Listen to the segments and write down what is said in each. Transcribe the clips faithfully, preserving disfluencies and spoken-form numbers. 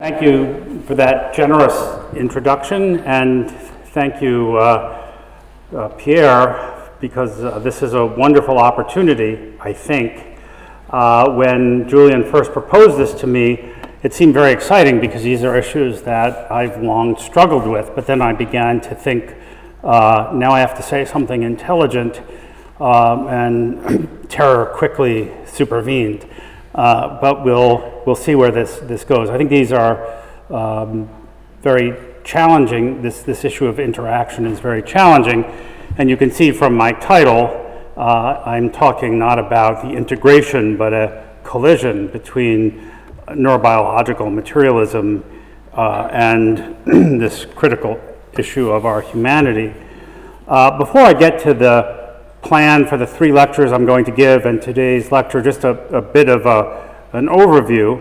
Thank you for that generous introduction, and thank you, uh, uh, Pierre, because uh, this is a wonderful opportunity, I think. Uh, when Julian first proposed this to me, it seemed very exciting because these are issues that I've long struggled with, but then I began to think, uh, now I have to say something intelligent, um, and terror quickly supervened. Uh, but we'll we'll see where this this goes. I think these are um, very challenging. This this issue of interaction is very challenging, and you can see from my title, uh, I'm talking not about the integration, but a collision between neurobiological materialism uh, and this critical issue of our humanity. Uh, before I get to the plan for the three lectures I'm going to give and today's lecture, just a, a bit of a, an overview.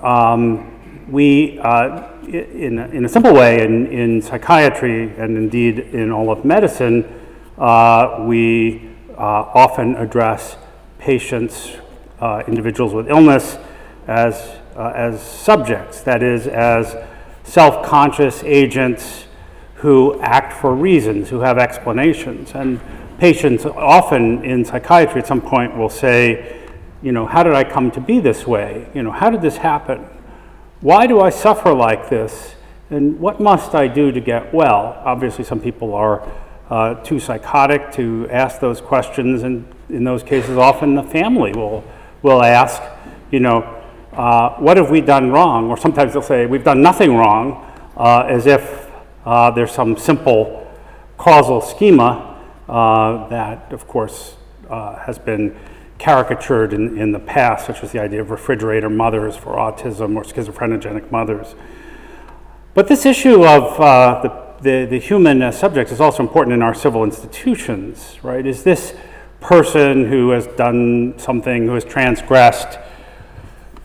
Um, we, uh, in, in a simple way, in, in psychiatry and indeed in all of medicine, uh, we uh, often address patients, uh, individuals with illness, as, uh, as subjects, that is, as self-conscious agents who act for reasons, who have explanations. And patients often in psychiatry at some point will say, you know, how did I come to be this way? You know, how did this happen? Why do I suffer like this? And what must I do to get well? Obviously, some people are uh, too psychotic to ask those questions, and in those cases, often the family will, will ask, you know, uh, what have we done wrong? Or sometimes they'll say, we've done nothing wrong, uh, as if uh, there's some simple causal schema Uh, that, of course, uh, has been caricatured in, in the past, such as the idea of refrigerator mothers for autism or schizophrenogenic mothers. But this issue of uh, the, the, the human uh, subjects is also important in our civil institutions, right? Is this person who has done something, who has transgressed,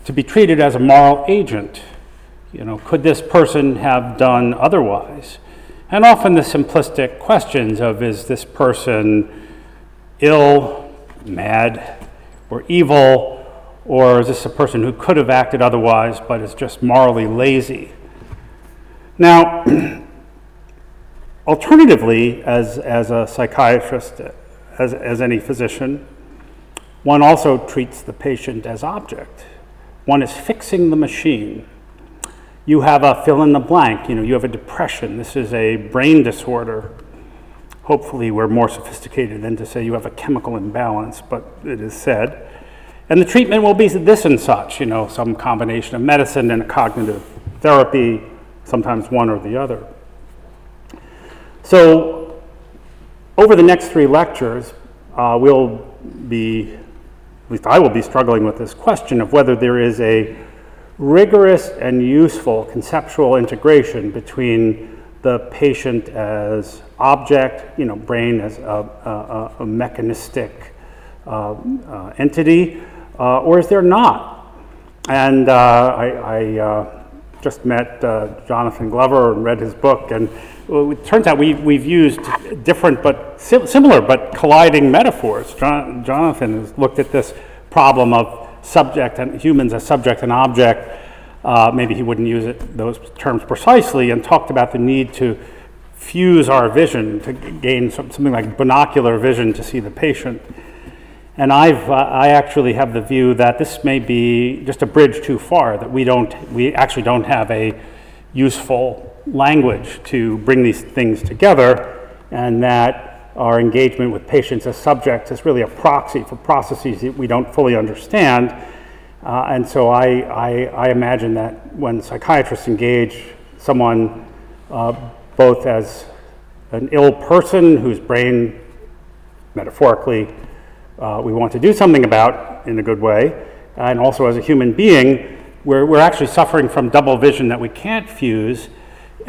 to be treated as a moral agent? You know, could this person have done otherwise? And often the simplistic questions of, is this person ill, mad, or evil, or is this a person who could have acted otherwise but is just morally lazy? Now, alternatively, as, as a psychiatrist, as, as any physician, one also treats the patient as object. One is fixing the machine. You have a fill in the blank, you know, you have a depression, this is a brain disorder. Hopefully we're more sophisticated than to say you have a chemical imbalance, but it is said. And the treatment will be this and such, you know, some combination of medicine and cognitive therapy, sometimes one or the other. So over the next three lectures, uh, we'll be, at least I will be struggling with this question of whether there is a rigorous and useful conceptual integration between the patient as object, you know, brain as a, a, a mechanistic uh, uh, entity, uh, or is there not? And uh, I, I uh, just met uh, Jonathan Glover and read his book, and it turns out we, we've used different but sim- similar but colliding metaphors. John, Jonathan has looked at this problem of subject and humans as subject and object, uh, maybe he wouldn't use it, those terms precisely, and talked about the need to fuse our vision, to gain some, something like binocular vision to see the patient. And I've, uh, I actually have the view that this may be just a bridge too far, that we don't, we actually don't have a useful language to bring these things together, and that our engagement with patients as subjects is really a proxy for processes that we don't fully understand. Uh, and so I, I, I imagine that when psychiatrists engage someone uh, both as an ill person whose brain, metaphorically, uh, we want to do something about in a good way, and also as a human being, we're, we're actually suffering from double vision that we can't fuse,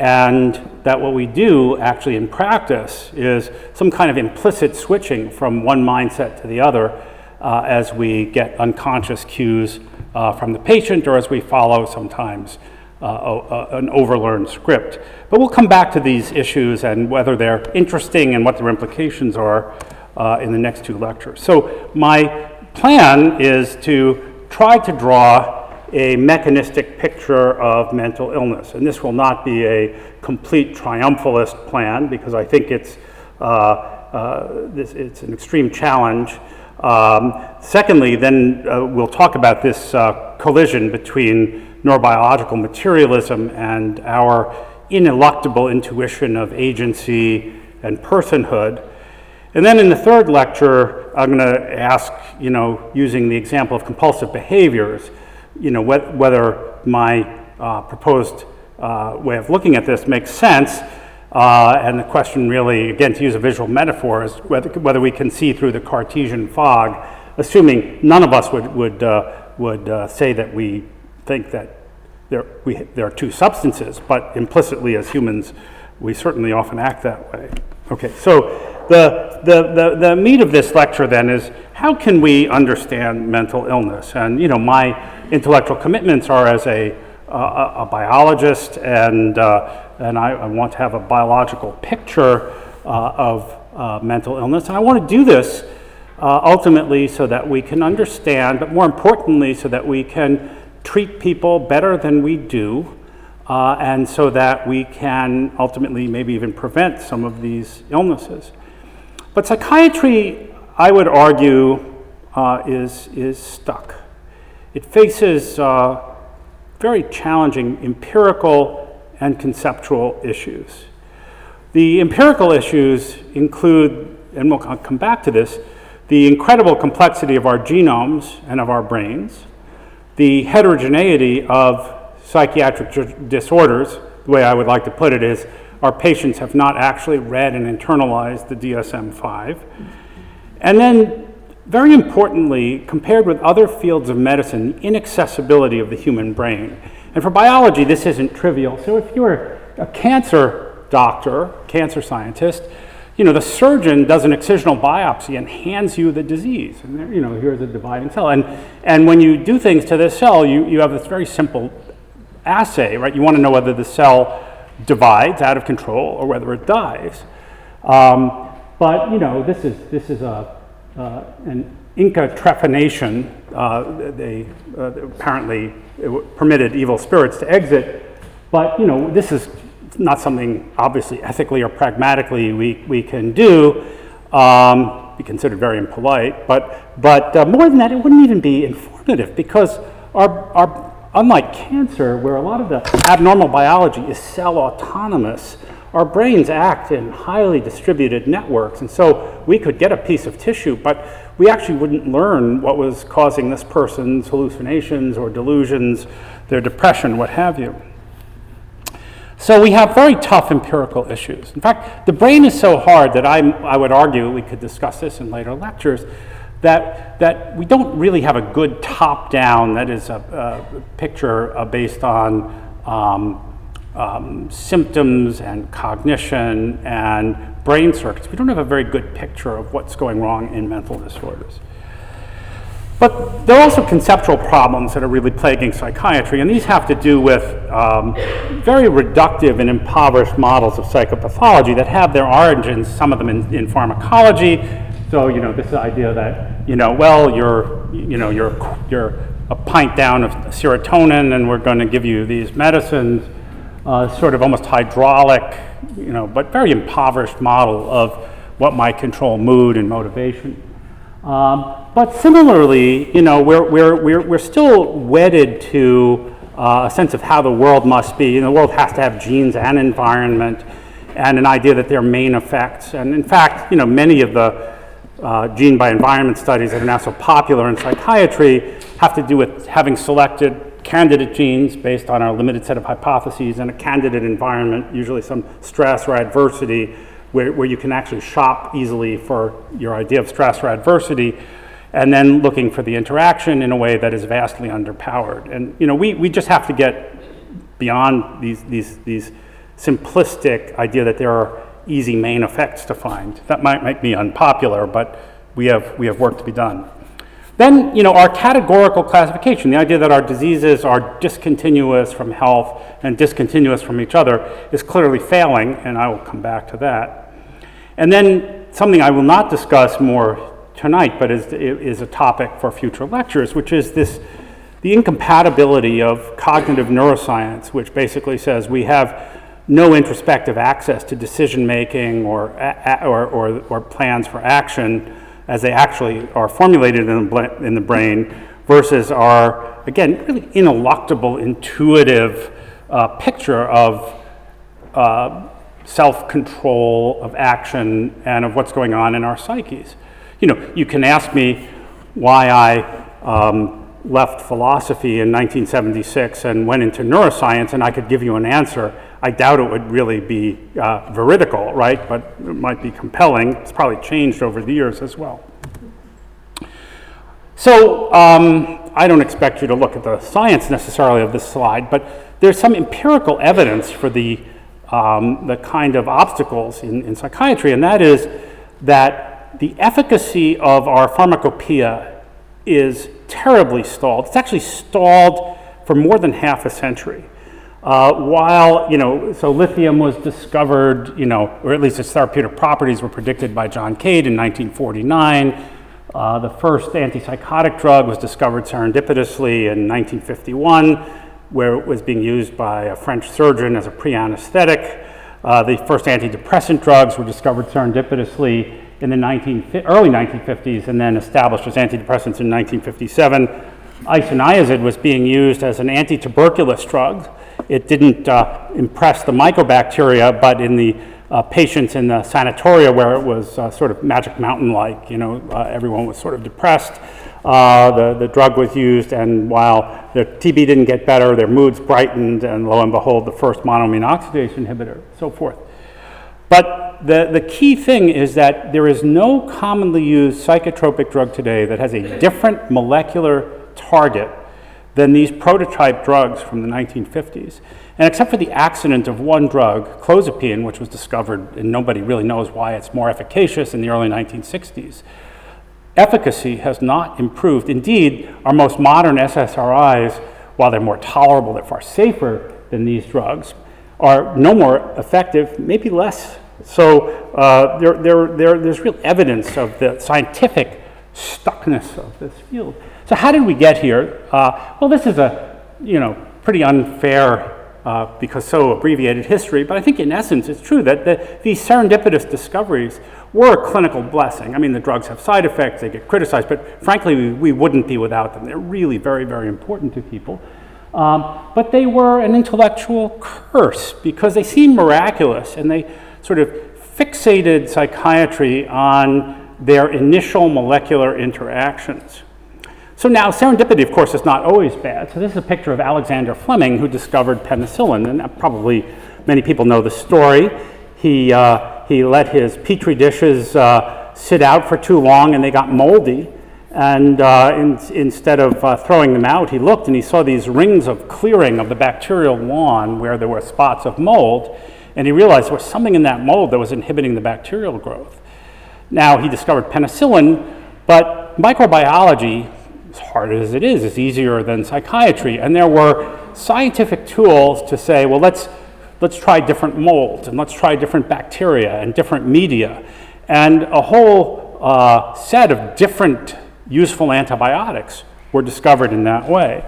and that what we do actually in practice is some kind of implicit switching from one mindset to the other uh, as we get unconscious cues uh, from the patient or as we follow sometimes uh, a, a, an overlearned script. But we'll come back to these issues and whether they're interesting and what their implications are uh, in the next two lectures. So my plan is to try to draw a mechanistic picture of mental illness. And this will not be a complete triumphalist plan, because I think it's uh, uh, this, it's an extreme challenge. Um, secondly, then uh, we'll talk about this uh, collision between neurobiological materialism and our ineluctable intuition of agency and personhood. And then in the third lecture, I'm going to ask, you know, using the example of compulsive behaviors, you know, wh- whether my uh, proposed uh, way of looking at this makes sense. Uh, and the question really, again, to use a visual metaphor, is whether, whether we can see through the Cartesian fog, assuming none of us would would uh, would uh, say that we think that there we there are two substances, but implicitly as humans, we certainly often act that way. Okay, so the the the, the meat of this lecture then is how can we understand mental illness? And you know, my intellectual commitments are as a Uh, a, a biologist, and uh, and I, I want to have a biological picture uh, of uh, mental illness. And I want to do this uh, ultimately so that we can understand, but more importantly, so that we can treat people better than we do, uh, and so that we can ultimately maybe even prevent some of these illnesses. But psychiatry, I would argue, uh, is is stuck. It faces Uh, very challenging empirical and conceptual issues. The empirical issues include, and we'll come back to this, the incredible complexity of our genomes and of our brains, the heterogeneity of psychiatric disorders. The way I would like to put it is, our patients have not actually read and internalized the D S M five. And then, very importantly, compared with other fields of medicine, the inaccessibility of the human brain. And for biology, this isn't trivial. So if you're a cancer doctor, cancer scientist, you know, the surgeon does an excisional biopsy and hands you the disease. And there, you know, here's a dividing cell. And, and when you do things to this cell, you, you have this very simple assay, right? You want to know whether the cell divides out of control or whether it dies. Um, but, you know, this is, this is a, Uh, an Inca trepanation. Uh, they uh, apparently it permitted evil spirits to exit, but you know, this is not something obviously ethically or pragmatically we, we can do. Um, be considered very impolite, but but uh, more than that, it wouldn't even be informative, because our our unlike cancer, where a lot of the abnormal biology is cell autonomous, our brains act in highly distributed networks, and so we could get a piece of tissue, but we actually wouldn't learn what was causing this person's hallucinations or delusions, their depression, what have you. So we have very tough empirical issues. In fact, the brain is so hard that I, I would argue, we could discuss this in later lectures, that that we don't really have a good top-down, that is a, a picture uh, based on um, Um, symptoms and cognition and brain circuits. We don't have a very good picture of what's going wrong in mental disorders. But there are also conceptual problems that are really plaguing psychiatry, and these have to do with um, very reductive and impoverished models of psychopathology that have their origins, some of them in, in pharmacology. So, you know, this idea that, you know, well, you're, you know, you're, you're a pint down of serotonin and we're going to give you these medicines. Uh, sort of almost hydraulic, you know, but very impoverished model of what might control mood and motivation. Um, but similarly, you know, we're we're we're we're still wedded to uh, a sense of how the world must be. You know, the world has to have genes and environment, and an idea that they're main effects. And in fact, you know, many of the uh, gene by environment studies that are now so popular in psychiatry have to do with having selected candidate genes based on our limited set of hypotheses and a candidate environment, usually some stress or adversity, where, where you can actually shop easily for your idea of stress or adversity, and then looking for the interaction in a way that is vastly underpowered. And you know, we, we just have to get beyond these these these simplistic idea that there are easy main effects to find. That might might be unpopular, but we have we have work to be done. Then, you know, our categorical classification, the idea that our diseases are discontinuous from health and discontinuous from each other, is clearly failing, and I will come back to that. And then something I will not discuss more tonight, but is, is a topic for future lectures, which is this the incompatibility of cognitive neuroscience, which basically says we have no introspective access to decision making or, or, or, or plans for action as they actually are formulated in the brain, versus our, again, really ineluctable, intuitive uh, picture of uh, self-control, of action, and of what's going on in our psyches. You know, you can ask me why I um, left philosophy in nineteen seventy-six and went into neuroscience, and I could give you an answer. I doubt it would really be uh, veridical, right? But it might be compelling. It's probably changed over the years as well. So um, I don't expect you to look at the science necessarily of this slide, but there's some empirical evidence for the, um, the kind of obstacles in, in psychiatry, and that is that the efficacy of our pharmacopoeia is terribly stalled. It's actually stalled for more than half a century. Uh, while, you know, so lithium was discovered, you know, or at least its therapeutic properties were predicted by John Cade in nineteen forty-nine. Uh, the first antipsychotic drug was discovered serendipitously in nineteen fifty-one, where it was being used by a French surgeon as a pre-anesthetic. Uh, the first antidepressant drugs were discovered serendipitously in the nineteen, early nineteen fifties and then established as antidepressants in nineteen fifty-seven. Isoniazid was being used as an anti-tuberculous drug. It didn't uh, impress the mycobacteria, but in the Uh, patients in the sanatoria where it was uh, sort of Magic Mountain-like, you know, uh, everyone was sort of depressed. Uh, the, the drug was used, and while their T B didn't get better, their moods brightened, and lo and behold, the first monoamine oxidase inhibitor, so forth. But the, the key thing is that there is no commonly used psychotropic drug today that has a different molecular target than these prototype drugs from the nineteen fifties. And except for the accident of one drug, clozapine, which was discovered, and nobody really knows why it's more efficacious, in the early nineteen sixties, efficacy has not improved. Indeed, our most modern S S R Is, while they're more tolerable, they're far safer than these drugs, are no more effective, maybe less. So uh, there, there, there, there's real evidence of the scientific stuckness of this field. So how did we get here? Uh, well, this is a, you know, pretty unfair Uh, because so abbreviated history, but I think in essence it's true that the, these serendipitous discoveries were a clinical blessing. I mean, the drugs have side effects, they get criticized, but frankly we, we wouldn't be without them. They're really very, very important to people. Um, but they were an intellectual curse because they seemed miraculous, and they sort of fixated psychiatry on their initial molecular interactions. So now, serendipity, of course, is not always bad. So this is a picture of Alexander Fleming, who discovered penicillin, and probably many people know the story. He, uh, he let his petri dishes uh, sit out for too long, and they got moldy. And uh, in, instead of uh, throwing them out, he looked and he saw these rings of clearing of the bacterial lawn where there were spots of mold, and he realized there was something in that mold that was inhibiting the bacterial growth. Now, he discovered penicillin, but microbiology, as hard as it is, is easier than psychiatry. And there were scientific tools to say, well, let's let's try different molds, and let's try different bacteria and different media, and a whole uh, set of different useful antibiotics were discovered in that way.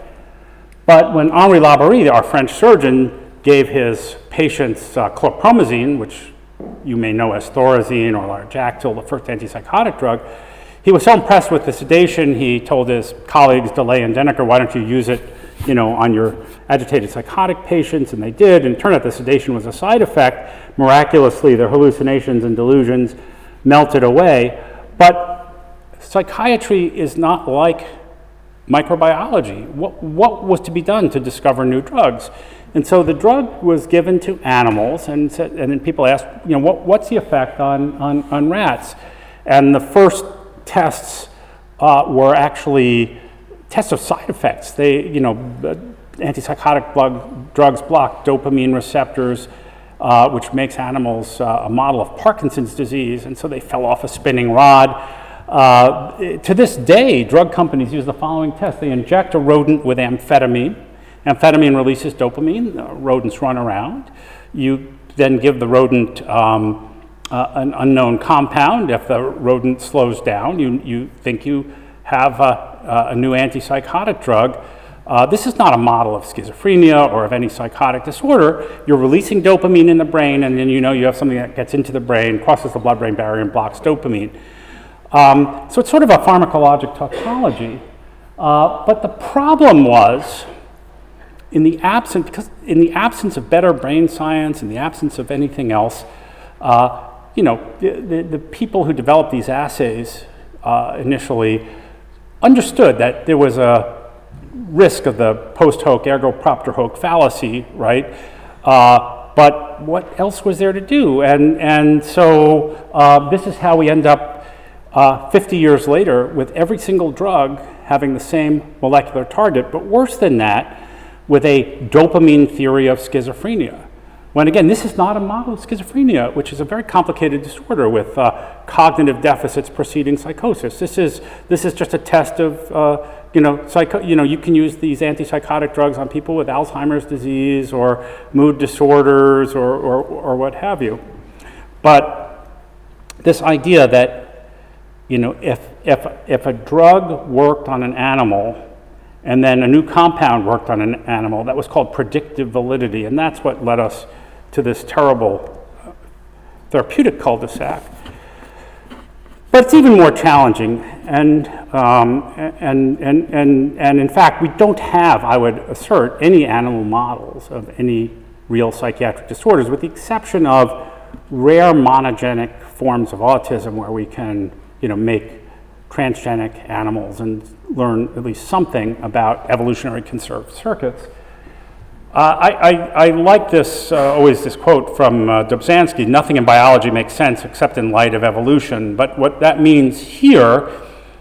But when Henri Laborie, our French surgeon, gave his patients uh, chlorpromazine, which you may know as Thorazine or Largactil, the first antipsychotic drug, he was so impressed with the sedation, he told his colleagues, Delay and Deniker, why don't you use it, you know, on your agitated psychotic patients, and they did, and it turned out the sedation was a side effect. Miraculously, their hallucinations and delusions melted away. But psychiatry is not like microbiology. What, what was to be done to discover new drugs? And so the drug was given to animals, and, and then people asked, you know, what, what's the effect on, on, on rats? And the first tests uh, were actually tests of side effects. They, you know, antipsychotic blood, drugs block dopamine receptors, uh, which makes animals uh, a model of Parkinson's disease, and so they fell off a spinning rod. Uh, to this day, drug companies use the following test. They inject a rodent with amphetamine. Amphetamine releases dopamine. The rodents run around. You then give the rodent um, Uh, an unknown compound. If the rodent slows down, you, you think you have a, a new antipsychotic drug. Uh, this is not a model of schizophrenia or of any psychotic disorder. You're releasing dopamine in the brain, and then you know you have something that gets into the brain, crosses the blood-brain barrier, and blocks dopamine. Um, so it's sort of a pharmacologic tautology. Uh, but the problem was, in the absence, because in the absence of better brain science, in the absence of anything else, uh, you know, the, the, the people who developed these assays uh, initially understood that there was a risk of the post hoc ergo propter hoc fallacy, right? Uh, but what else was there to do? And and so uh, this is how we end up uh, fifty years later with every single drug having the same molecular target, but worse than that, with a dopamine theory of schizophrenia. When again, this is not a model of schizophrenia, which is a very complicated disorder with uh, cognitive deficits preceding psychosis. This is this is just a test of uh, you know psycho. You know, you can use these antipsychotic drugs on people with Alzheimer's disease or mood disorders or or, or what have you. But this idea that you know if if if a drug worked on an animal, and then a new compound worked on an animal, that was called predictive validity, and that's what led us to this terrible therapeutic cul-de-sac. But it's even more challenging, and um, and and and and in fact, we don't have, I would assert, any animal models of any real psychiatric disorders, with the exception of rare monogenic forms of autism, where we can, you know, make transgenic animals and learn at least something about evolutionary conserved circuits. Uh, I, I, I like this, uh, always this quote from uh, Dobzhansky, nothing in biology makes sense except in light of evolution. But what that means here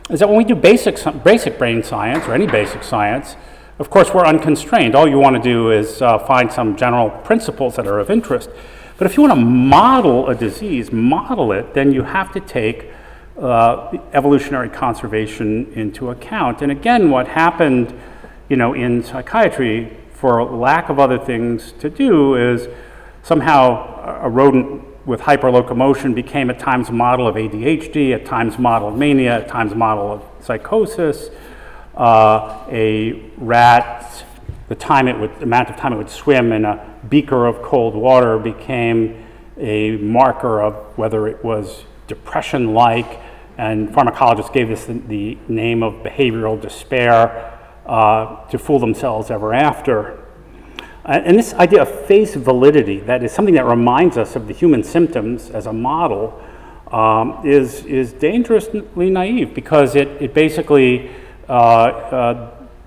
is that when we do basic, basic brain science, or any basic science, of course we're unconstrained. All you want to do is uh, find some general principles that are of interest. But if you want to model a disease, model it, then you have to take Uh, evolutionary conservation into account. And again, what happened, you know, in psychiatry, for lack of other things to do, is somehow a rodent with hyperlocomotion became at times a model of A D H D, at times a model of mania, at times a model of psychosis. Uh, a rat, the time it would, the amount of time it would swim in a beaker of cold water became a marker of whether it was depression-like, and pharmacologists gave this the name of behavioral despair uh, to fool themselves ever after. And this idea of face validity, that is something that reminds us of the human symptoms as a model, um, is, is dangerously naive, because it, it basically uh, uh,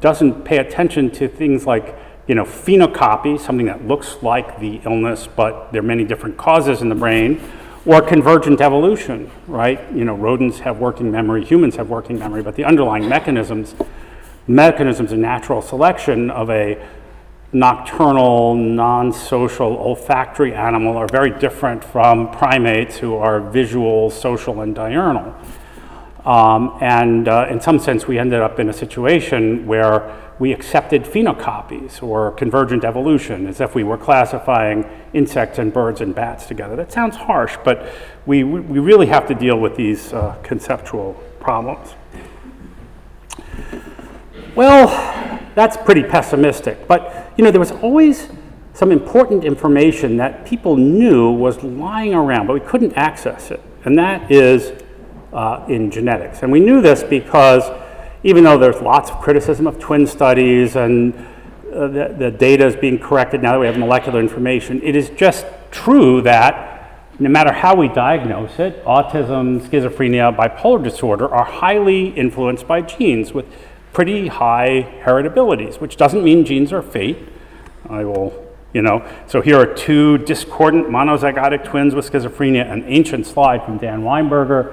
doesn't pay attention to things like, you know, phenocopy, something that looks like the illness, but there are many different causes in the brain, or convergent evolution, right? You know, rodents have working memory, humans have working memory, but the underlying mechanisms, mechanisms of natural selection of a nocturnal, non-social, olfactory animal are very different from primates who are visual, social, and diurnal. Um, and uh, in some sense, we ended up in a situation where we accepted phenocopies or convergent evolution as if we were classifying insects and birds and bats together. That sounds harsh, but we, we really have to deal with these uh, conceptual problems. Well, that's pretty pessimistic, but you know, there was always some important information that people knew was lying around, but we couldn't access it, and that is uh, in genetics. And we knew this because even though there's lots of criticism of twin studies and uh, the, the data is being corrected now that we have molecular information, it is just true that no matter how we diagnose it, autism, schizophrenia, bipolar disorder are highly influenced by genes with pretty high heritabilities, which doesn't mean genes are fate. I will, you know, so here are two discordant monozygotic twins with schizophrenia, an ancient slide from Dan Weinberger.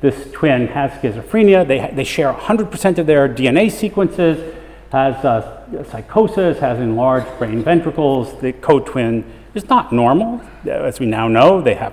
This twin has schizophrenia. They, they share one hundred percent of their D N A sequences, has uh, psychosis, has enlarged brain ventricles. The co-twin is not normal. As we now know, they have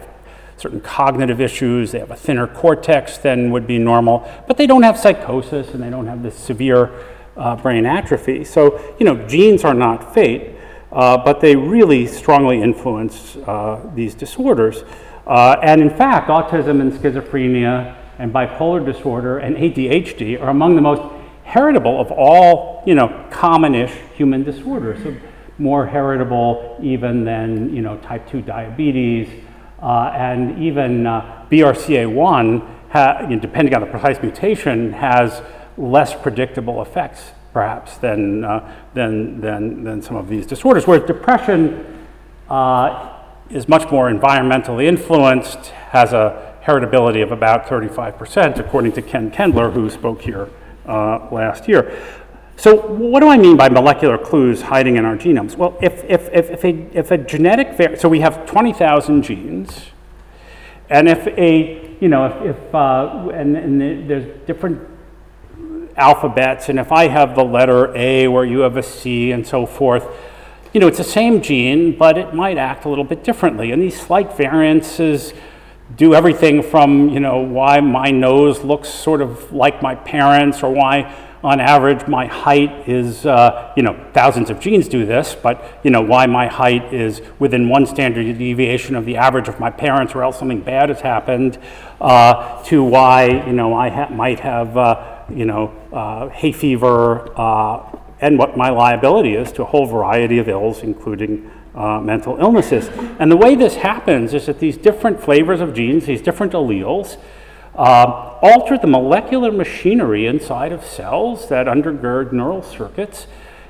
certain cognitive issues. They have a thinner cortex than would be normal, but they don't have psychosis and they don't have this severe uh, brain atrophy. So, you know, genes are not fate, uh, but they really strongly influence uh, these disorders. Uh, and in fact, autism and schizophrenia and bipolar disorder and A D H D are among the most heritable of all, you know, common-ish human disorders, so more heritable even than, you know, type two diabetes, uh, and even uh, B R C A one, ha- depending on the precise mutation, has less predictable effects, perhaps, than uh, than than than some of these disorders. Whereas depression uh, is much more environmentally influenced, has a heritability of about thirty-five percent, according to Ken Kendler, who spoke here uh, last year. So, what do I mean by molecular clues hiding in our genomes? Well, if if if if a, if a genetic var- so we have twenty thousand genes, and if a you know if, if uh, and, and there's different alphabets, and if I have the letter A where you have a C and so forth, you know, it's the same gene, but it might act a little bit differently. And these slight variances do everything from, you know, why my nose looks sort of like my parents, or why on average my height is, uh, you know, thousands of genes do this, but, you know, why my height is within one standard deviation of the average of my parents, or else something bad has happened, uh, to why, you know, I ha- might have, uh, you know, uh, hay fever, uh, and what my liability is to a whole variety of ills, including uh, mental illnesses. And the way this happens is that these different flavors of genes, these different alleles, uh, alter the molecular machinery inside of cells that undergird neural circuits,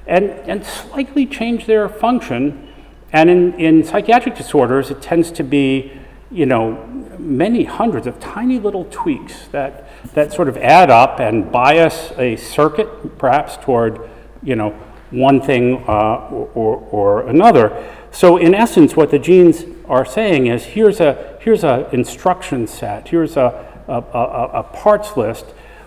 and, and slightly change their function. And in, in psychiatric disorders, it tends to be, you know, many hundreds of tiny little tweaks that that sort of add up and bias a circuit perhaps toward, you know, one thing uh, or, or another. So in essence, what the genes are saying is, here's a here's a instruction set, here's a a, a, a parts list,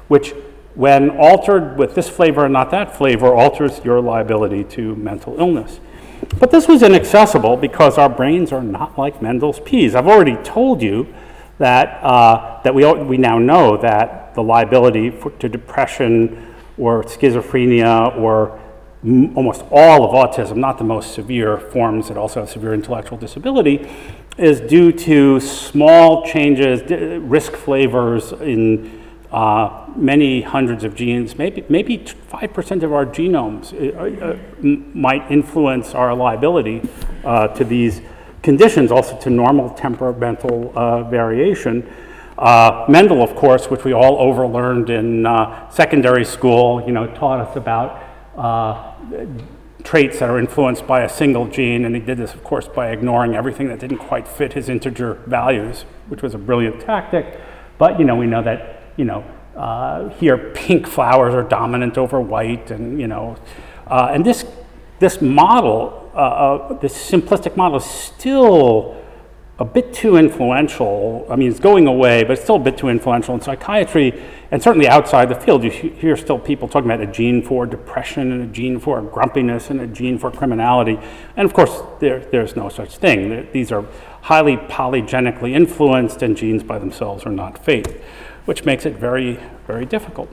which when altered with this flavor and not that flavor, alters your liability to mental illness. But this was inaccessible because our brains are not like Mendel's peas. I've already told you that uh, that we all, we now know that the liability for, to depression or schizophrenia or m- almost all of autism, not the most severe forms that also have severe intellectual disability, is due to small changes, d- risk flavors in uh, many hundreds of genes. Maybe maybe five percent of our genomes uh, uh, m- might influence our liability uh, to these conditions, also to normal temperamental uh, variation. Uh, Mendel, of course, which we all overlearned in uh, secondary school, you know, taught us about uh, traits that are influenced by a single gene, and he did this, of course, by ignoring everything that didn't quite fit his integer values, which was a brilliant tactic. But, you know, we know that, you know, uh, here pink flowers are dominant over white, and, you know, uh, and this this model. Uh, this simplistic model is still a bit too influential. I mean, it's going away, but it's still a bit too influential in psychiatry, and certainly outside the field. You hear still people talking about a gene for depression and a gene for grumpiness and a gene for criminality. And of course, there, there's no such thing. These are highly polygenically influenced, and genes by themselves are not fate, which makes it very, very difficult.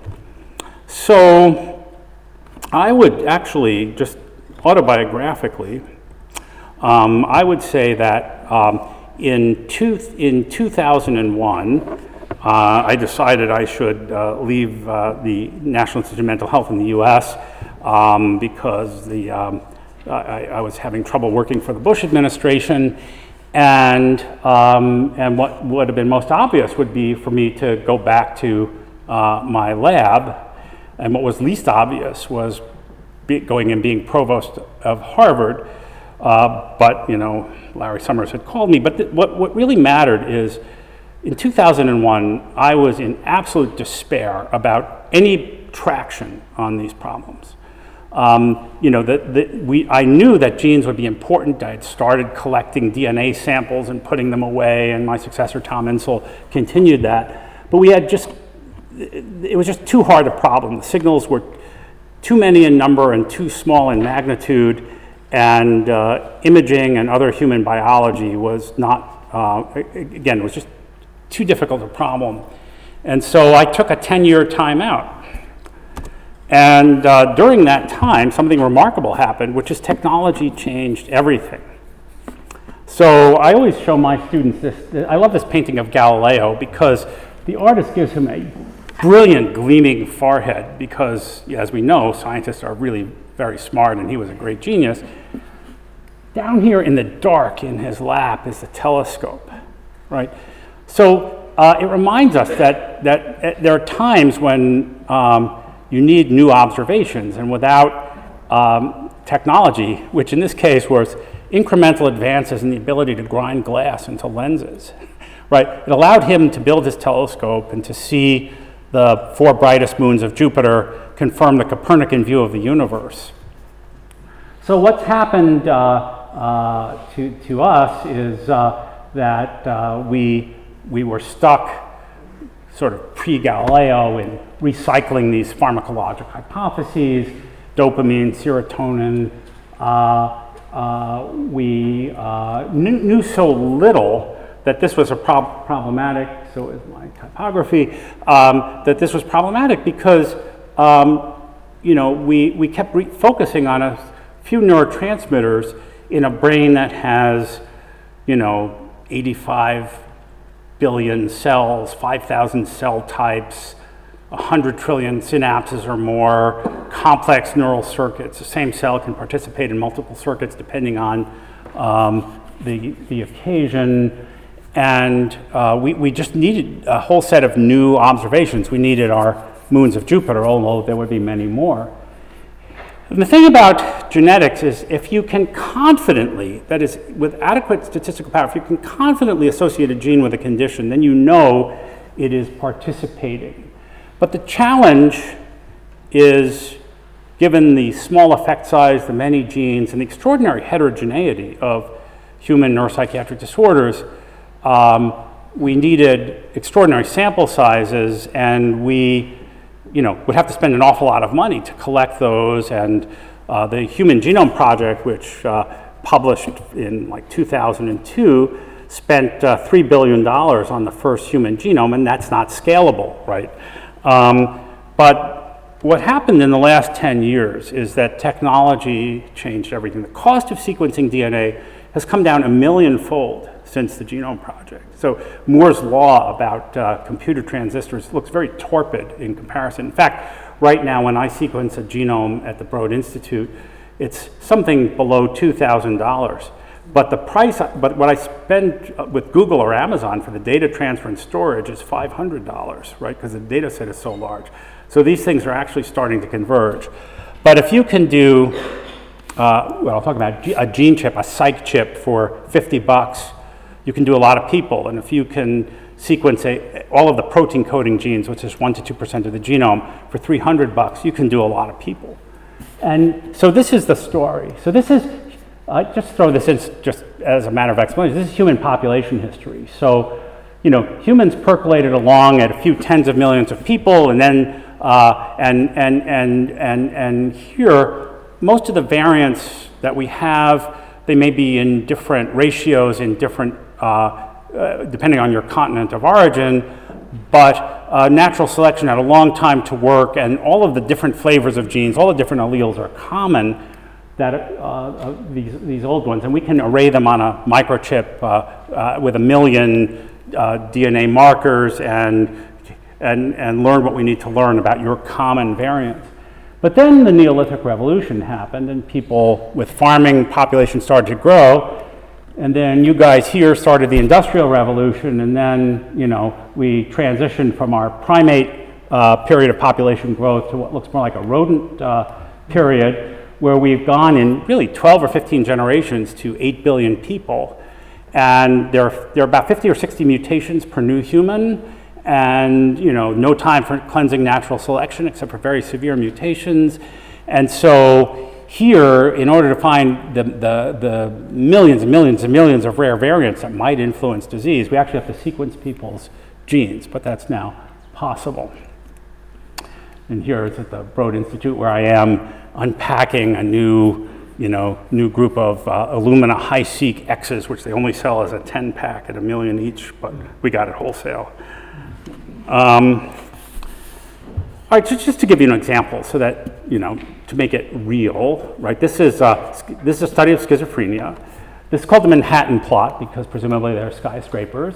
So I would actually just autobiographically, um, I would say that um, in two, in two thousand one, uh, I decided I should uh, leave uh, the National Institute of Mental Health in the U S um, because the um, I, I was having trouble working for the Bush administration, and um, and what would have been most obvious would be for me to go back to uh, my lab, and what was least obvious was going and being provost of Harvard, uh, but, you know, Larry Summers had called me. But th- what, what really mattered is, in two thousand one, I was in absolute despair about any traction on these problems. Um, you know, the, the, we I knew that genes would be important. I had started collecting D N A samples and putting them away, and my successor, Tom Insel, continued that. But we had just, it was just too hard a problem. The signals were too many in number and too small in magnitude, and uh, imaging and other human biology was not, uh, again, it was just too difficult a problem. And so I took a ten-year time out. And uh, during that time, something remarkable happened, which is technology changed everything. So I always show my students this, I love this painting of Galileo, because the artist gives him a brilliant, gleaming forehead, because as we know, scientists are really very smart, and he was a great genius. Down here in the dark in his lap is the telescope, right? So uh, it reminds us that, that uh, there are times when um, you need new observations, and without um, technology, which in this case was incremental advances in the ability to grind glass into lenses, right? It allowed him to build his telescope and to see the four brightest moons of Jupiter, confirm the Copernican view of the universe. So what's happened uh, uh, to, to us is uh, that uh, we, we were stuck sort of pre-Galileo in recycling these pharmacologic hypotheses, dopamine, serotonin. Uh, uh, we uh, knew, knew so little that this was a prob- problematic, so is my typography, um, that this was problematic because, um, you know, we, we kept re- focusing on a few neurotransmitters in a brain that has, you know, eighty-five billion cells, five thousand cell types, one hundred trillion synapses or more, complex neural circuits. The same cell can participate in multiple circuits depending on um, the, the occasion. And uh, we, we just needed a whole set of new observations. We needed our moons of Jupiter, although there would be many more. And the thing about genetics is, if you can confidently, that is, with adequate statistical power, if you can confidently associate a gene with a condition, then you know it is participating. But the challenge is, given the small effect size, the many genes, and the extraordinary heterogeneity of human neuropsychiatric disorders, um, we needed extraordinary sample sizes, and we you know, would have to spend an awful lot of money to collect those. And uh, the Human Genome Project, which uh, published in like two thousand two, spent uh, three billion dollars on the first human genome, and that's not scalable, right? Um, but what happened in the last ten years is that technology changed everything. The cost of sequencing D N A has come down a million fold since the Genome Project. So Moore's law about uh, computer transistors looks very torpid in comparison. In fact, right now when I sequence a genome at the Broad Institute, it's something below two thousand dollars. But the price, but what I spend with Google or Amazon for the data transfer and storage is five hundred dollars, right? Because the data set is so large. So these things are actually starting to converge. But if you can do, Uh, well, I'll talk about a gene chip, a psych chip for fifty bucks. You can do a lot of people, and if you can sequence a, all of the protein coding genes, which is one to two percent of the genome, for three hundred bucks, you can do a lot of people. And so this is the story. So this is, I uh, just throw this in just as a matter of explanation. This is human population history. So, you know, humans percolated along at a few tens of millions of people, and then uh, and and and and and here. Most of the variants that we have, they may be in different ratios, in different, uh, uh, depending on your continent of origin, but uh, natural selection had a long time to work, and all of the different flavors of genes, all the different alleles are common, that, uh, uh, these, these old ones, and we can array them on a microchip uh, uh, with a million uh, D N A markers and, and, and learn what we need to learn about your common variants. But then the Neolithic Revolution happened, and people with farming population started to grow. And then you guys here started the Industrial Revolution, and then, you know, we transitioned from our primate uh, period of population growth to what looks more like a rodent uh, period, where we've gone in really twelve or fifteen generations to eight billion people. And there are, there are about fifty or sixty mutations per new human. And, you know, no time for cleansing natural selection except for very severe mutations. And so here, in order to find the, the, the millions and millions and millions of rare variants that might influence disease, we actually have to sequence people's genes, but that's now possible. And here it's at the Broad Institute where I am unpacking a new, you know, new group of uh, Illumina Hi-Seq X's, which they only sell as a ten pack at a million each, but we got it wholesale. Um, all right, so just to give you an example, so that, you know, to make it real, right? This is a, this is a study of schizophrenia. This is called the Manhattan Plot because presumably there are skyscrapers.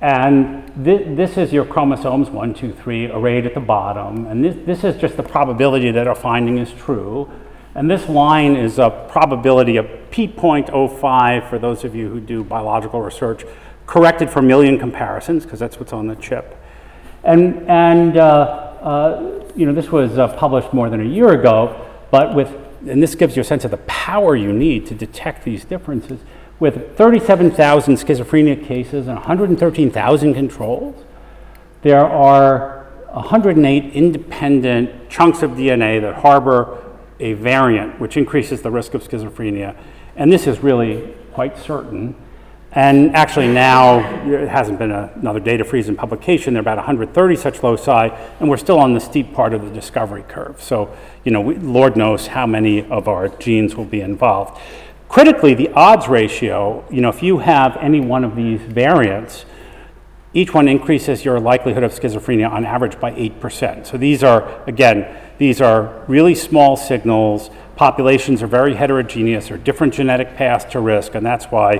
And th this is your chromosomes one, two, three arrayed at the bottom. And this, this is just the probability that our finding is true. And this line is a probability of P zero point zero five for those of you who do biological research, corrected for million comparisons, because that's what's on the chip. And, and uh, uh, you know, this was uh, published more than a year ago, but with, and this gives you a sense of the power you need to detect these differences, with thirty-seven thousand schizophrenia cases and one hundred thirteen thousand controls, there are one hundred eight independent chunks of D N A that harbor a variant, which increases the risk of schizophrenia. And this is really quite certain. And actually now, it hasn't been a, another data freeze in publication. There are about one hundred thirty such loci, and we're still on the steep part of the discovery curve. So, you know, we, Lord knows how many of our genes will be involved. Critically, the odds ratio, you know, if you have any one of these variants, each one increases your likelihood of schizophrenia on average by eight percent. So these are, again, these are really small signals. Populations are very heterogeneous, or different genetic paths to risk, and that's why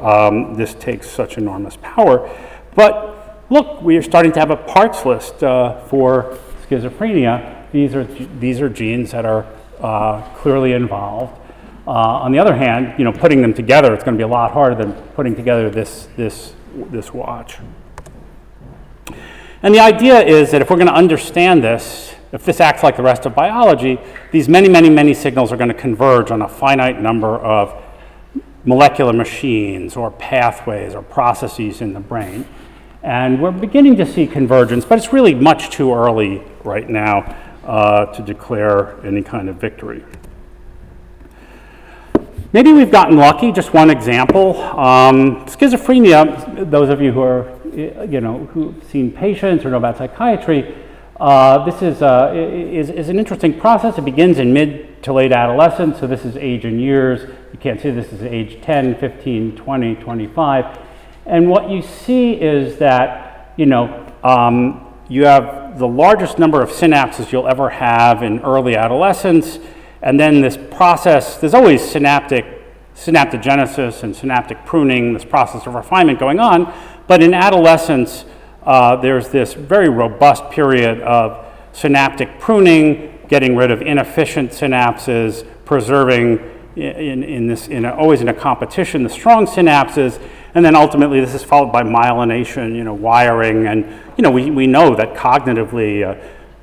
um, this takes such enormous power. But look, we are starting to have a parts list uh, for schizophrenia. These are, these are genes that are uh, clearly involved. Uh, on the other hand, you know, putting them together, it's going to be a lot harder than putting together this, this, this watch. And the idea is that if we're going to understand this, if this acts like the rest of biology, these many, many, many signals are going to converge on a finite number of molecular machines or pathways or processes in the brain. And we're beginning to see convergence, but it's really much too early right now uh, to declare any kind of victory. Maybe we've gotten lucky, just one example. Um, schizophrenia, those of you who are you know, who've seen patients or know about psychiatry, uh, this is, uh, is, is an interesting process. It begins in mid to late adolescence, so this is age in years. You can't see this is age ten, fifteen, twenty, twenty-five. And what you see is that, you know, um, you have the largest number of synapses you'll ever have in early adolescence, and then this process, there's always synaptic, synaptogenesis and synaptic pruning, this process of refinement going on, but in adolescence, uh, there's this very robust period of synaptic pruning, getting rid of inefficient synapses, preserving in, in this, in a, always in a competition, the strong synapses, and then ultimately this is followed by myelination, you know, wiring, and you know, we, we know that cognitively, uh,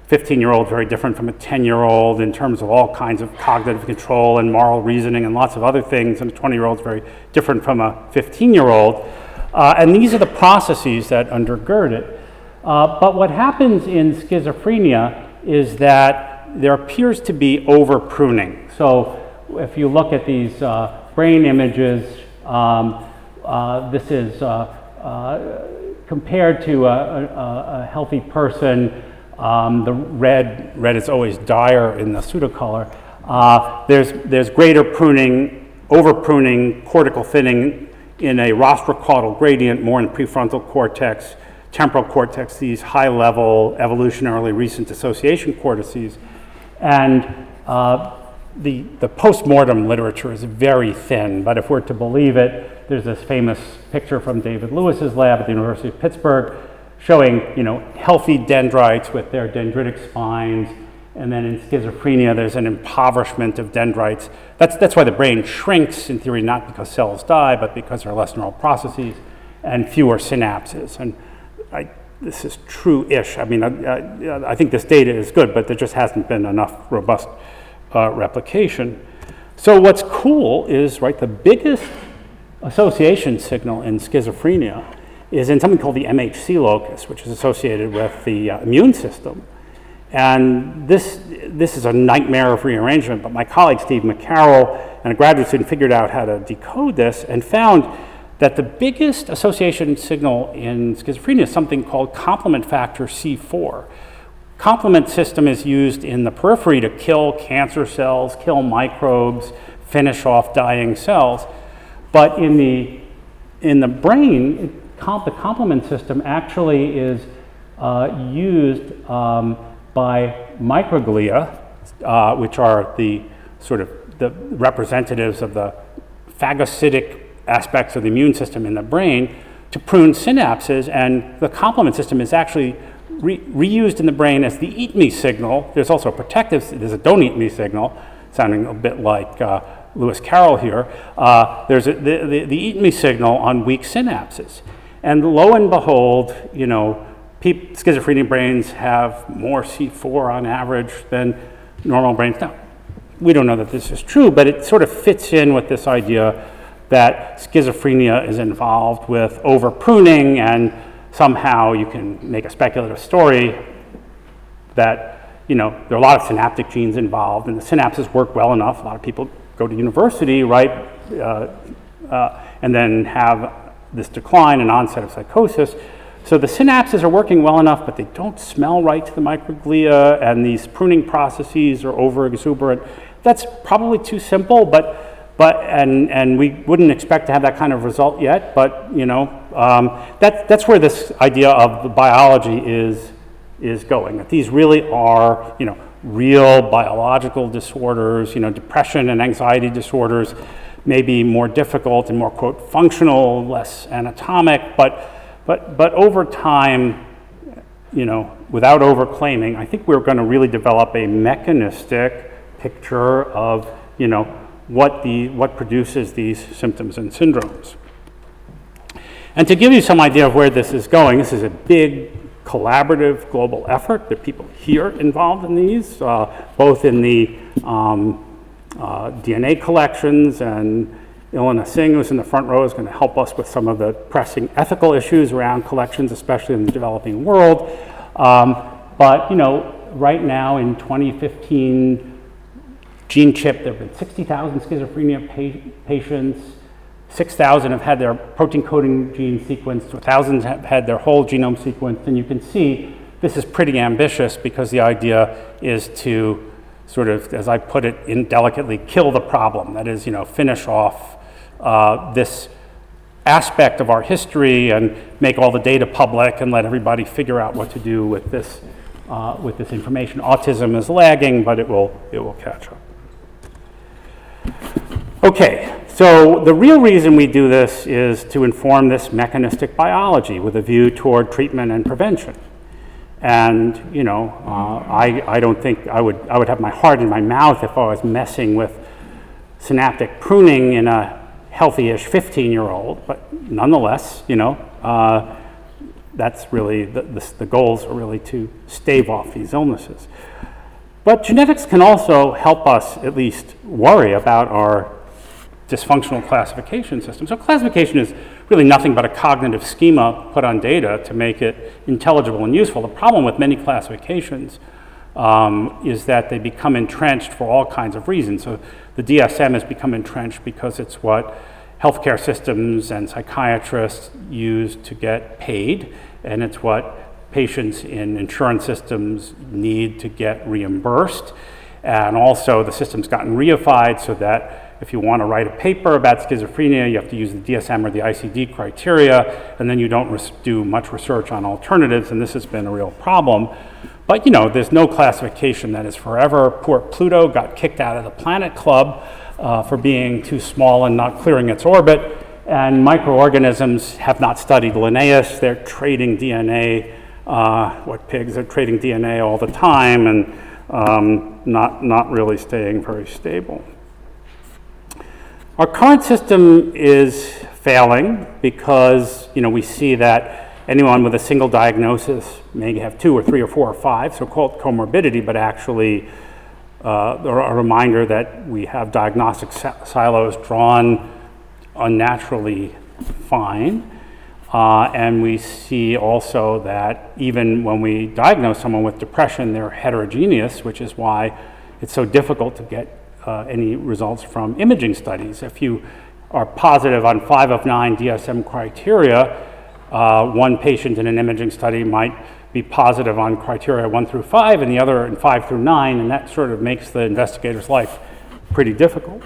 fifteen-year-old very different from a ten-year-old in terms of all kinds of cognitive control and moral reasoning and lots of other things, and a twenty-year-old is very different from a fifteen-year-old. Uh, and these are the processes that undergird it. Uh, but what happens in schizophrenia is that there appears to be over-pruning. So if you look at these uh, brain images, um, uh, this is uh, uh, compared to a, a, a healthy person. Um, the red, red is always dire in the pseudocolor. Uh, there's, there's greater pruning, over-pruning, cortical thinning in a rostrocaudal gradient, more in prefrontal cortex, temporal cortex, these high-level, evolutionarily recent association cortices. And uh, the, the post-mortem literature is very thin, but if we're to believe it, there's this famous picture from David Lewis's lab at the University of Pittsburgh, showing, you know, healthy dendrites with their dendritic spines, and then in schizophrenia there's an impoverishment of dendrites. That's, that's why the brain shrinks, in theory, not because cells die, but because there are less neural processes and fewer synapses. And I, this is true-ish. I mean, I, I, I think this data is good, but there just hasn't been enough robust uh, replication. So what's cool is, right, the biggest association signal in schizophrenia is in something called the M H C locus, which is associated with the uh, immune system. And this, this is a nightmare of rearrangement, but my colleague Steve McCarroll and a graduate student figured out how to decode this and found that the biggest association signal in schizophrenia is something called complement factor C four. Complement system is used in the periphery to kill cancer cells, kill microbes, finish off dying cells. But in the, in the brain, it, the complement system actually is uh, used um, by microglia, uh, which are the sort of the representatives of the phagocytic aspects of the immune system in the brain, to prune synapses, and the complement system is actually re- reused in the brain as the eat me signal. There's also a protective, there's a don't eat me signal, sounding a bit like uh, Lewis Carroll here. Uh, there's a, the, the, the eat me signal on weak synapses. And lo and behold, you know, people, schizophrenia brains have more C four on average than normal brains. Now, we don't know that this is true, but it sort of fits in with this idea that schizophrenia is involved with over pruning, and somehow you can make a speculative story that, you know, there are a lot of synaptic genes involved and the synapses work well enough. A lot of people go to university, right, uh, uh, and then have this decline and onset of psychosis. So the synapses are working well enough, but they don't smell right to the microglia, and these pruning processes are over exuberant. That's probably too simple, but But and and we wouldn't expect to have that kind of result yet. But you know, um, that that's where this idea of the biology is is going. That these really are, you know, real biological disorders. You know, depression and anxiety disorders may be more difficult and more, quote, functional, less anatomic. But but but over time, you know, without overclaiming, I think we're going to really develop a mechanistic picture of, you know, what the what produces these symptoms and syndromes. And to give you some idea of where this is going, this is a big collaborative global effort. There are people here involved in these, uh, both in the um, uh, D N A collections, and Ilana Singh, who's in the front row, is going to help us with some of the pressing ethical issues around collections, especially in the developing world. Um, but you know, right now in twenty fifteen, gene chip, there have been sixty thousand schizophrenia pa- patients, six thousand have had their protein coding gene sequenced, one thousand have had their whole genome sequenced, and you can see this is pretty ambitious, because the idea is to sort of, as I put it indelicately, kill the problem. That is, you know, finish off uh, this aspect of our history and make all the data public and let everybody figure out what to do with this uh, with this information. Autism is lagging, but it will it will catch up. Okay, so the real reason we do this is to inform this mechanistic biology with a view toward treatment and prevention. And you know, uh, I, I don't think I would I would have my heart in my mouth if I was messing with synaptic pruning in a healthy-ish fifteen-year-old. But nonetheless, you know, uh, that's really the, the the goals are really to stave off these illnesses. But genetics can also help us at least worry about our dysfunctional classification system. So classification is really nothing but a cognitive schema put on data to make it intelligible and useful. The problem with many classifications um, is that they become entrenched for all kinds of reasons. So the D S M has become entrenched because it's what healthcare systems and psychiatrists use to get paid, and it's what patients in insurance systems need to get reimbursed. And also the system's gotten reified so that if you want to write a paper about schizophrenia, you have to use the D S M or the I C D criteria, and then you don't res- do much research on alternatives, and this has been a real problem. But you know, there's no classification that is forever. Poor Pluto got kicked out of the Planet Club uh, for being too small and not clearing its orbit, and microorganisms have not studied Linnaeus. They're trading D N A. Uh, what pigs are trading D N A all the time, and um, not not really staying very stable. Our current system is failing because, you know, we see that anyone with a single diagnosis may have two or three or four or five so-called comorbidity, but actually uh, a reminder that we have diagnostic silos drawn unnaturally fine. Uh, and we see also that even when we diagnose someone with depression, they're heterogeneous, which is why it's so difficult to get uh, any results from imaging studies. If you are positive on five of nine D S M criteria, uh, one patient in an imaging study might be positive on criteria one through five, and the other in five through nine, and that sort of makes the investigator's life pretty difficult.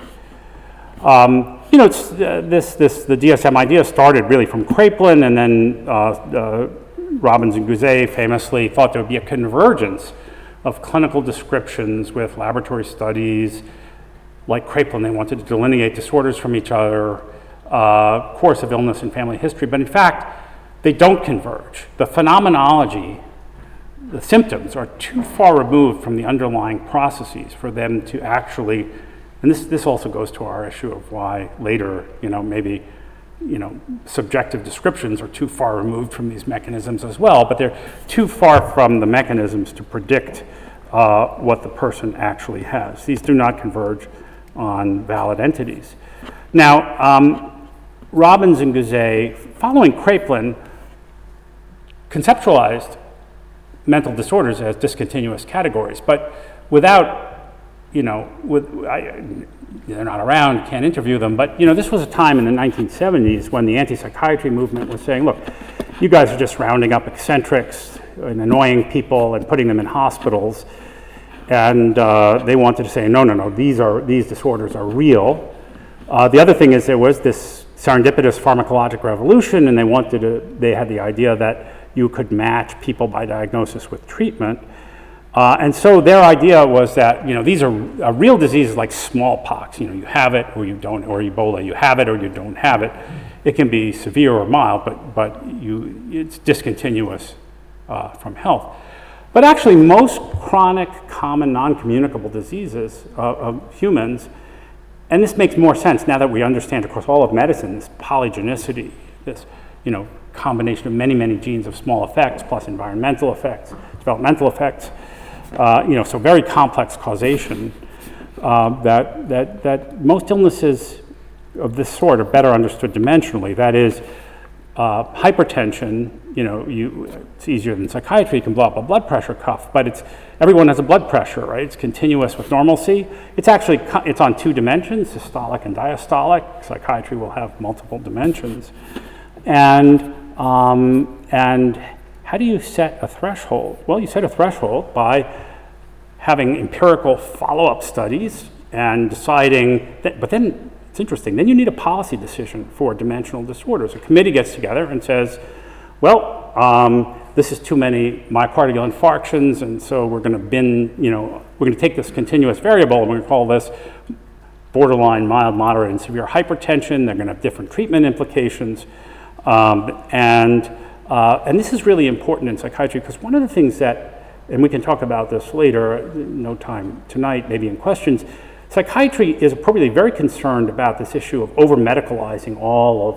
Um, You know, it's, uh, this, this, the D S M idea started really from Kraepelin, and then uh, uh, Robbins and Gouzet famously thought there would be a convergence of clinical descriptions with laboratory studies. Like Kraepelin, they wanted to delineate disorders from each other. uh, course of illness and family history, but in fact, they don't converge. The phenomenology, the symptoms are too far removed from the underlying processes for them to actually, and this, this also goes to our issue of why later, you know, maybe, you know, subjective descriptions are too far removed from these mechanisms as well, but they're too far from the mechanisms to predict uh, what the person actually has. These do not converge on valid entities. Now, um, Robbins and Gouzet, following Kraepelin, conceptualized mental disorders as discontinuous categories, but without, you know, with, I, they're not around, can't interview them, but, you know, this was a time in the nineteen seventies when the anti-psychiatry movement was saying, look, you guys are just rounding up eccentrics and annoying people and putting them in hospitals, and uh, they wanted to say, no, no, no, these are these disorders are real. Uh, the other thing is there was this serendipitous pharmacologic revolution, and they wanted to, they had the idea that you could match people by diagnosis with treatment. Uh, and so their idea was that, you know, these are uh, real diseases like smallpox. You know, you have it or you don't, or Ebola, you have it or you don't have it. It can be severe or mild, but, but you, it's discontinuous uh, from health. But actually, most chronic, common, non-communicable diseases uh, of humans, and this makes more sense now that we understand across all of medicine, this polygenicity, this, you know, combination of many, many genes of small effects plus environmental effects, developmental effects, uh, you know, so very complex causation uh, that, that, that most illnesses of this sort are better understood dimensionally. That is, uh, hypertension, you know, you, it's easier than psychiatry, you can blow up a blood pressure cuff, but it's, everyone has a blood pressure, right? It's continuous with normalcy. It's actually, it's on two dimensions, systolic and diastolic. Psychiatry will have multiple dimensions. And Um, and how do you set a threshold? Well, you set a threshold by having empirical follow-up studies and deciding that, but then it's interesting, then you need a policy decision for dimensional disorders. A committee gets together and says, well, um, this is too many myocardial infarctions, and so we're gonna bin, you know, we're gonna take this continuous variable and we're gonna call this borderline mild, moderate, and severe hypertension. They're gonna have different treatment implications. Um, and uh, and this is really important in psychiatry because one of the things that, and we can talk about this later, no time tonight, maybe in questions, psychiatry is appropriately very concerned about this issue of over-medicalizing all of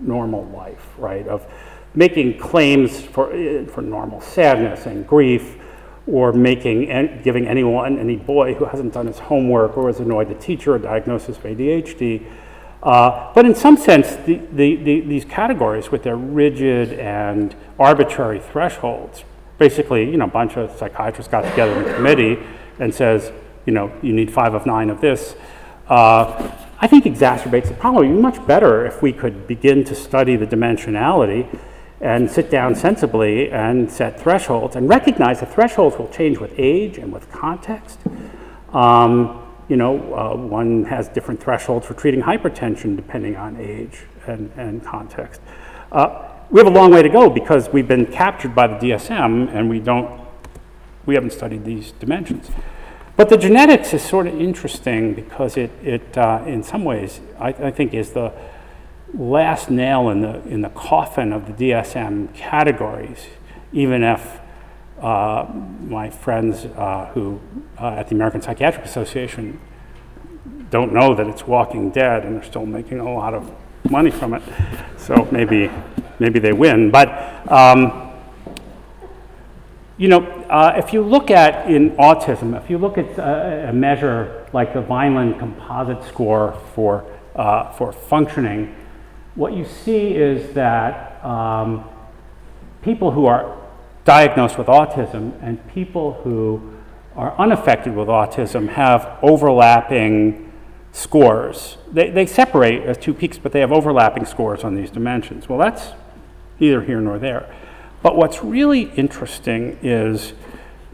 normal life, right? Of making claims for for normal sadness and grief, or making and giving anyone, any boy who hasn't done his homework or has annoyed the teacher, a diagnosis of A D H D. Uh, but in some sense, the, the, the, these categories with their rigid and arbitrary thresholds, basically, you know, a bunch of psychiatrists got together in a committee and says, you know, you need five of nine of this, uh, I think exacerbates the problem. It would be much better if we could begin to study the dimensionality and sit down sensibly and set thresholds and recognize that thresholds will change with age and with context. Um, You know, uh, one has different thresholds for treating hypertension depending on age and, and context. Uh, we have a long way to go because we've been captured by the D S M and we don't, we haven't studied these dimensions. But the genetics is sort of interesting because it, it uh, in some ways, I, I think is the last nail in the, in the coffin of the D S M categories, even if Uh, my friends uh, who uh, at the American Psychiatric Association don't know that it's walking dead, and they're still making a lot of money from it. So maybe, maybe they win. But um, you know, uh, if you look at in autism, if you look at uh, a measure like the Vineland composite score for uh, for functioning, what you see is that um, people who are diagnosed with autism and people who are unaffected with autism have overlapping scores. They, they separate as two peaks, but they have overlapping scores on these dimensions. Well, that's neither here nor there. But what's really interesting is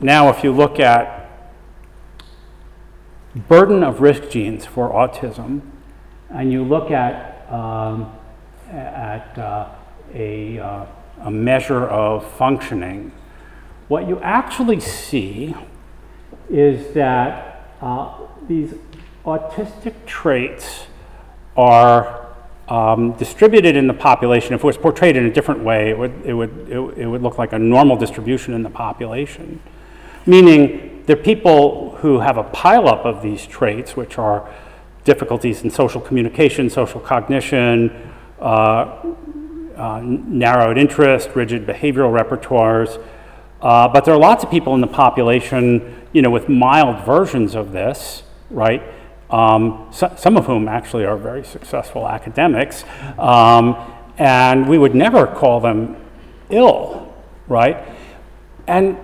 now if you look at burden of risk genes for autism, and you look at, um, at uh, a uh, a measure of functioning, what you actually see is that uh, these autistic traits are um, distributed in the population, if it was portrayed in a different way, it would, it would, it, it would look like a normal distribution in the population. Meaning, the people who have a pileup of these traits, which are difficulties in social communication, social cognition, uh, uh, narrowed interest, rigid behavioral repertoires, uh, but there are lots of people in the population, you know, with mild versions of this, right? Um, so, some of whom actually are very successful academics, um, and we would never call them ill, right? And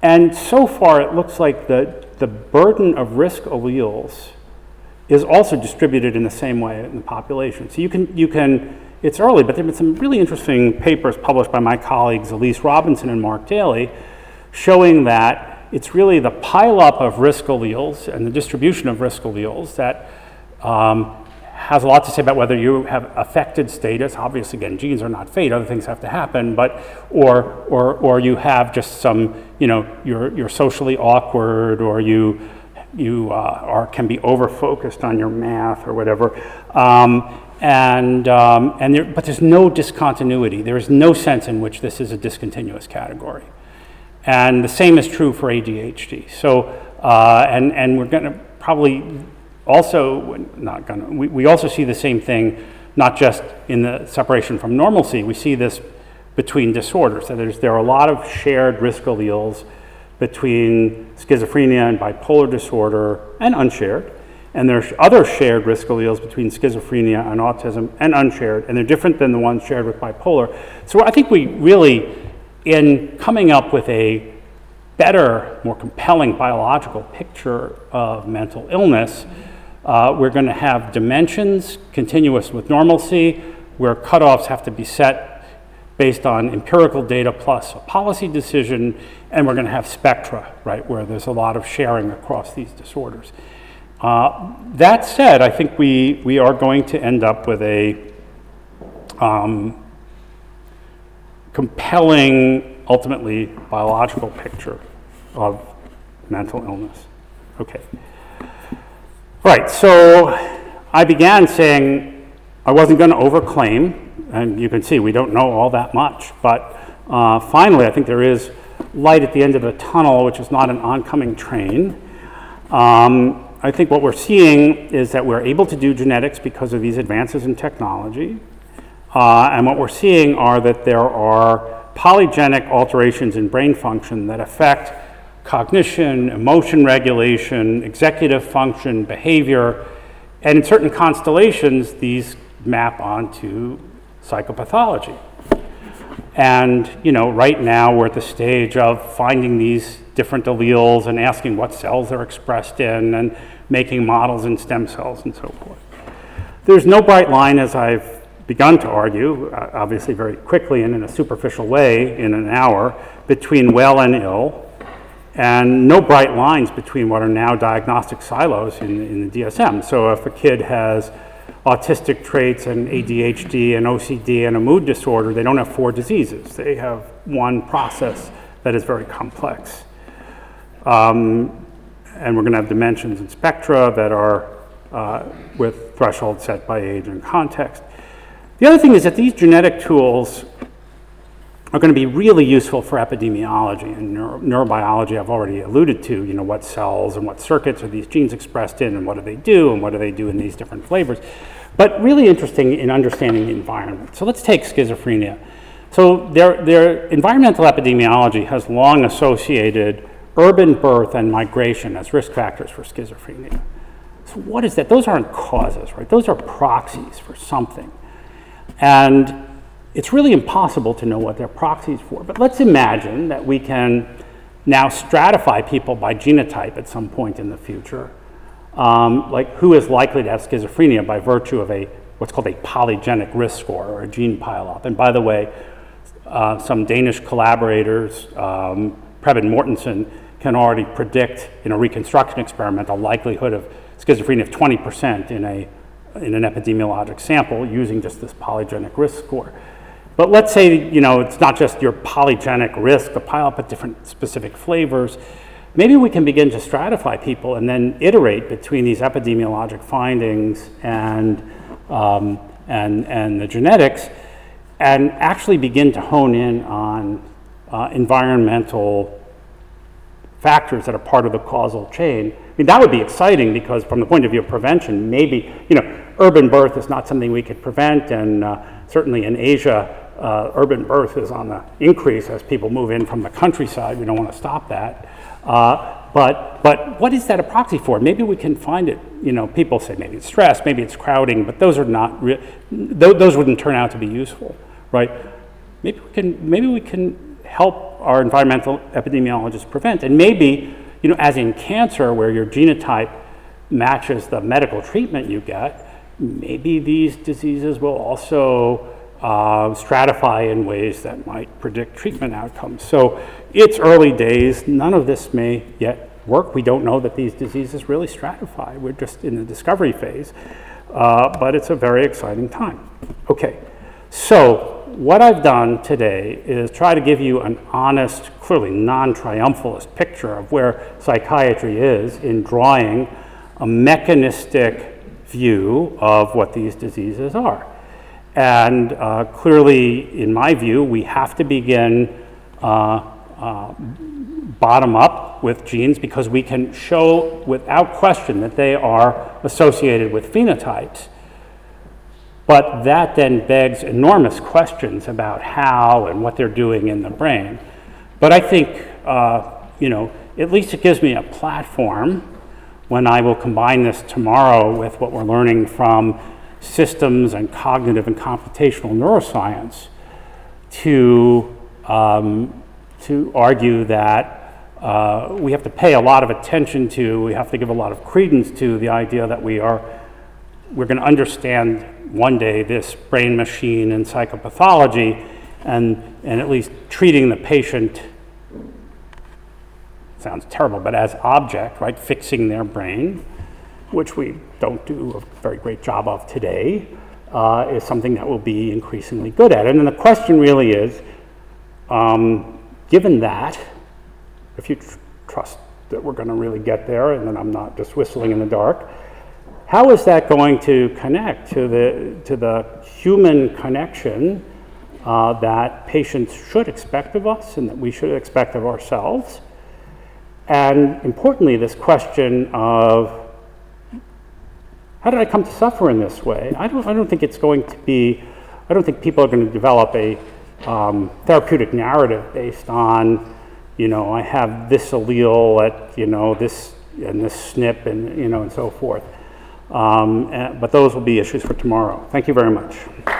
and so far it looks like the the burden of risk alleles is also distributed in the same way in the population. So you can you can it's early, but there have been some really interesting papers published by my colleagues Elise Robinson and Mark Daly, showing that it's really the pileup of risk alleles and the distribution of risk alleles that um, has a lot to say about whether you have affected status. Obviously, again, genes are not fate; other things have to happen. But or or or you have just some, you know, you're you're socially awkward, or you you uh, are can be over focused on your math or whatever. Um, and um, and there, but there's no discontinuity. There is no sense in which this is a discontinuous category. And the same is true for A D H D. So, uh, and, and we're gonna probably also, not gonna, we, we also see the same thing, not just in the separation from normalcy, we see this between disorders. So there's, there are a lot of shared risk alleles between schizophrenia and bipolar disorder and unshared. And there's other shared risk alleles between schizophrenia and autism and unshared, and they're different than the ones shared with bipolar. So I think we really, in coming up with a better, more compelling biological picture of mental illness, uh, we're going to have dimensions continuous with normalcy, where cutoffs have to be set based on empirical data plus a policy decision, and we're going to have spectra, right, where there's a lot of sharing across these disorders. Uh, that said, I think we, we are going to end up with a um, compelling, ultimately, biological picture of mental illness. Okay. All right, so I began saying I wasn't going to overclaim, and you can see we don't know all that much, but uh, finally I think there is light at the end of the tunnel, which is not an oncoming train. Um, I think what we're seeing is that we're able to do genetics because of these advances in technology. Uh, and what we're seeing are that there are polygenic alterations in brain function that affect cognition, emotion regulation, executive function, behavior, and in certain constellations, these map onto psychopathology. And, you know, right now we're at the stage of finding these different alleles and asking what cells they're expressed in and making models in stem cells and so forth. There's no bright line, as I've begun to argue, obviously very quickly and in a superficial way in an hour, between well and ill, and no bright lines between what are now diagnostic silos in, in the D S M. So if a kid has autistic traits and A D H D and O C D and a mood disorder, they don't have four diseases. They have one process that is very complex. Um, and we're gonna have dimensions and spectra that are uh, with thresholds set by age and context. The other thing is that these genetic tools are going to be really useful for epidemiology and neuro neurobiology. I've already alluded to, you know, what cells and what circuits are these genes expressed in, and what do they do, and what do they do in these different flavors. But really interesting in understanding the environment. So let's take schizophrenia. So their, their environmental epidemiology has long associated urban birth and migration as risk factors for schizophrenia. So what is that? Those aren't causes, right? Those are proxies for something. And it's really impossible to know what they're proxies for. But let's imagine that we can now stratify people by genotype at some point in the future. Um, like who is likely to have schizophrenia by virtue of a what's called a polygenic risk score or a gene pileup. And by the way, uh, some Danish collaborators, um, Preben Mortensen, can already predict in a reconstruction experiment a likelihood of schizophrenia of twenty percent in a in an epidemiologic sample using just this polygenic risk score. But let's say, you know, it's not just your polygenic risk, the pileup, but different specific flavors. Maybe we can begin to stratify people and then iterate between these epidemiologic findings and, um, and, and the genetics, and actually begin to hone in on uh, environmental factors that are part of the causal chain. I mean, that would be exciting, because from the point of view of prevention, maybe, you know, urban birth is not something we could prevent, and uh, certainly in Asia, Uh, urban birth is on the increase as people move in from the countryside. We don't want to stop that. Uh, but but what is that a proxy for? Maybe we can find it. You know, people say maybe it's stress, maybe it's crowding, but those are not re- th- those wouldn't turn out to be useful, right? Maybe we can maybe we can help our environmental epidemiologists prevent. And maybe, you know, as in cancer, where your genotype matches the medical treatment you get, maybe these diseases will also Uh, stratify in ways that might predict treatment outcomes. So it's early days. None of this may yet work. We don't know that these diseases really stratify. We're just in the discovery phase, uh, but it's a very exciting time. Okay, so what I've done today is try to give you an honest, clearly non-triumphalist picture of where psychiatry is in drawing a mechanistic view of what these diseases are. And uh, clearly, in my view, we have to begin uh, uh, bottom up with genes, because we can show without question that they are associated with phenotypes. But that then begs enormous questions about how and what they're doing in the brain. But I think, uh, you know, at least it gives me a platform when I will combine this tomorrow with what we're learning from systems and cognitive and computational neuroscience to um, to argue that uh, we have to pay a lot of attention to, we have to give a lot of credence to the idea that we are, we're going to understand one day this brain machine and psychopathology, and, and at least treating the patient, sounds terrible, but as object, right, fixing their brain, which we don't do a very great job of today, uh, is something that we'll be increasingly good at. And then the question really is, um, given that, if you tr- trust that we're going to really get there, and that I'm not just whistling in the dark, how is that going to connect to the to the human connection uh, that patients should expect of us and that we should expect of ourselves? And importantly, this question of, how did I come to suffer in this way? I don't I don't think it's going to be, I don't think people are going to develop a um, therapeutic narrative based on, you know, I have this allele at, you know, this, and this S N P, and, you know, and so forth. Um, and, but those will be issues for tomorrow. Thank you very much.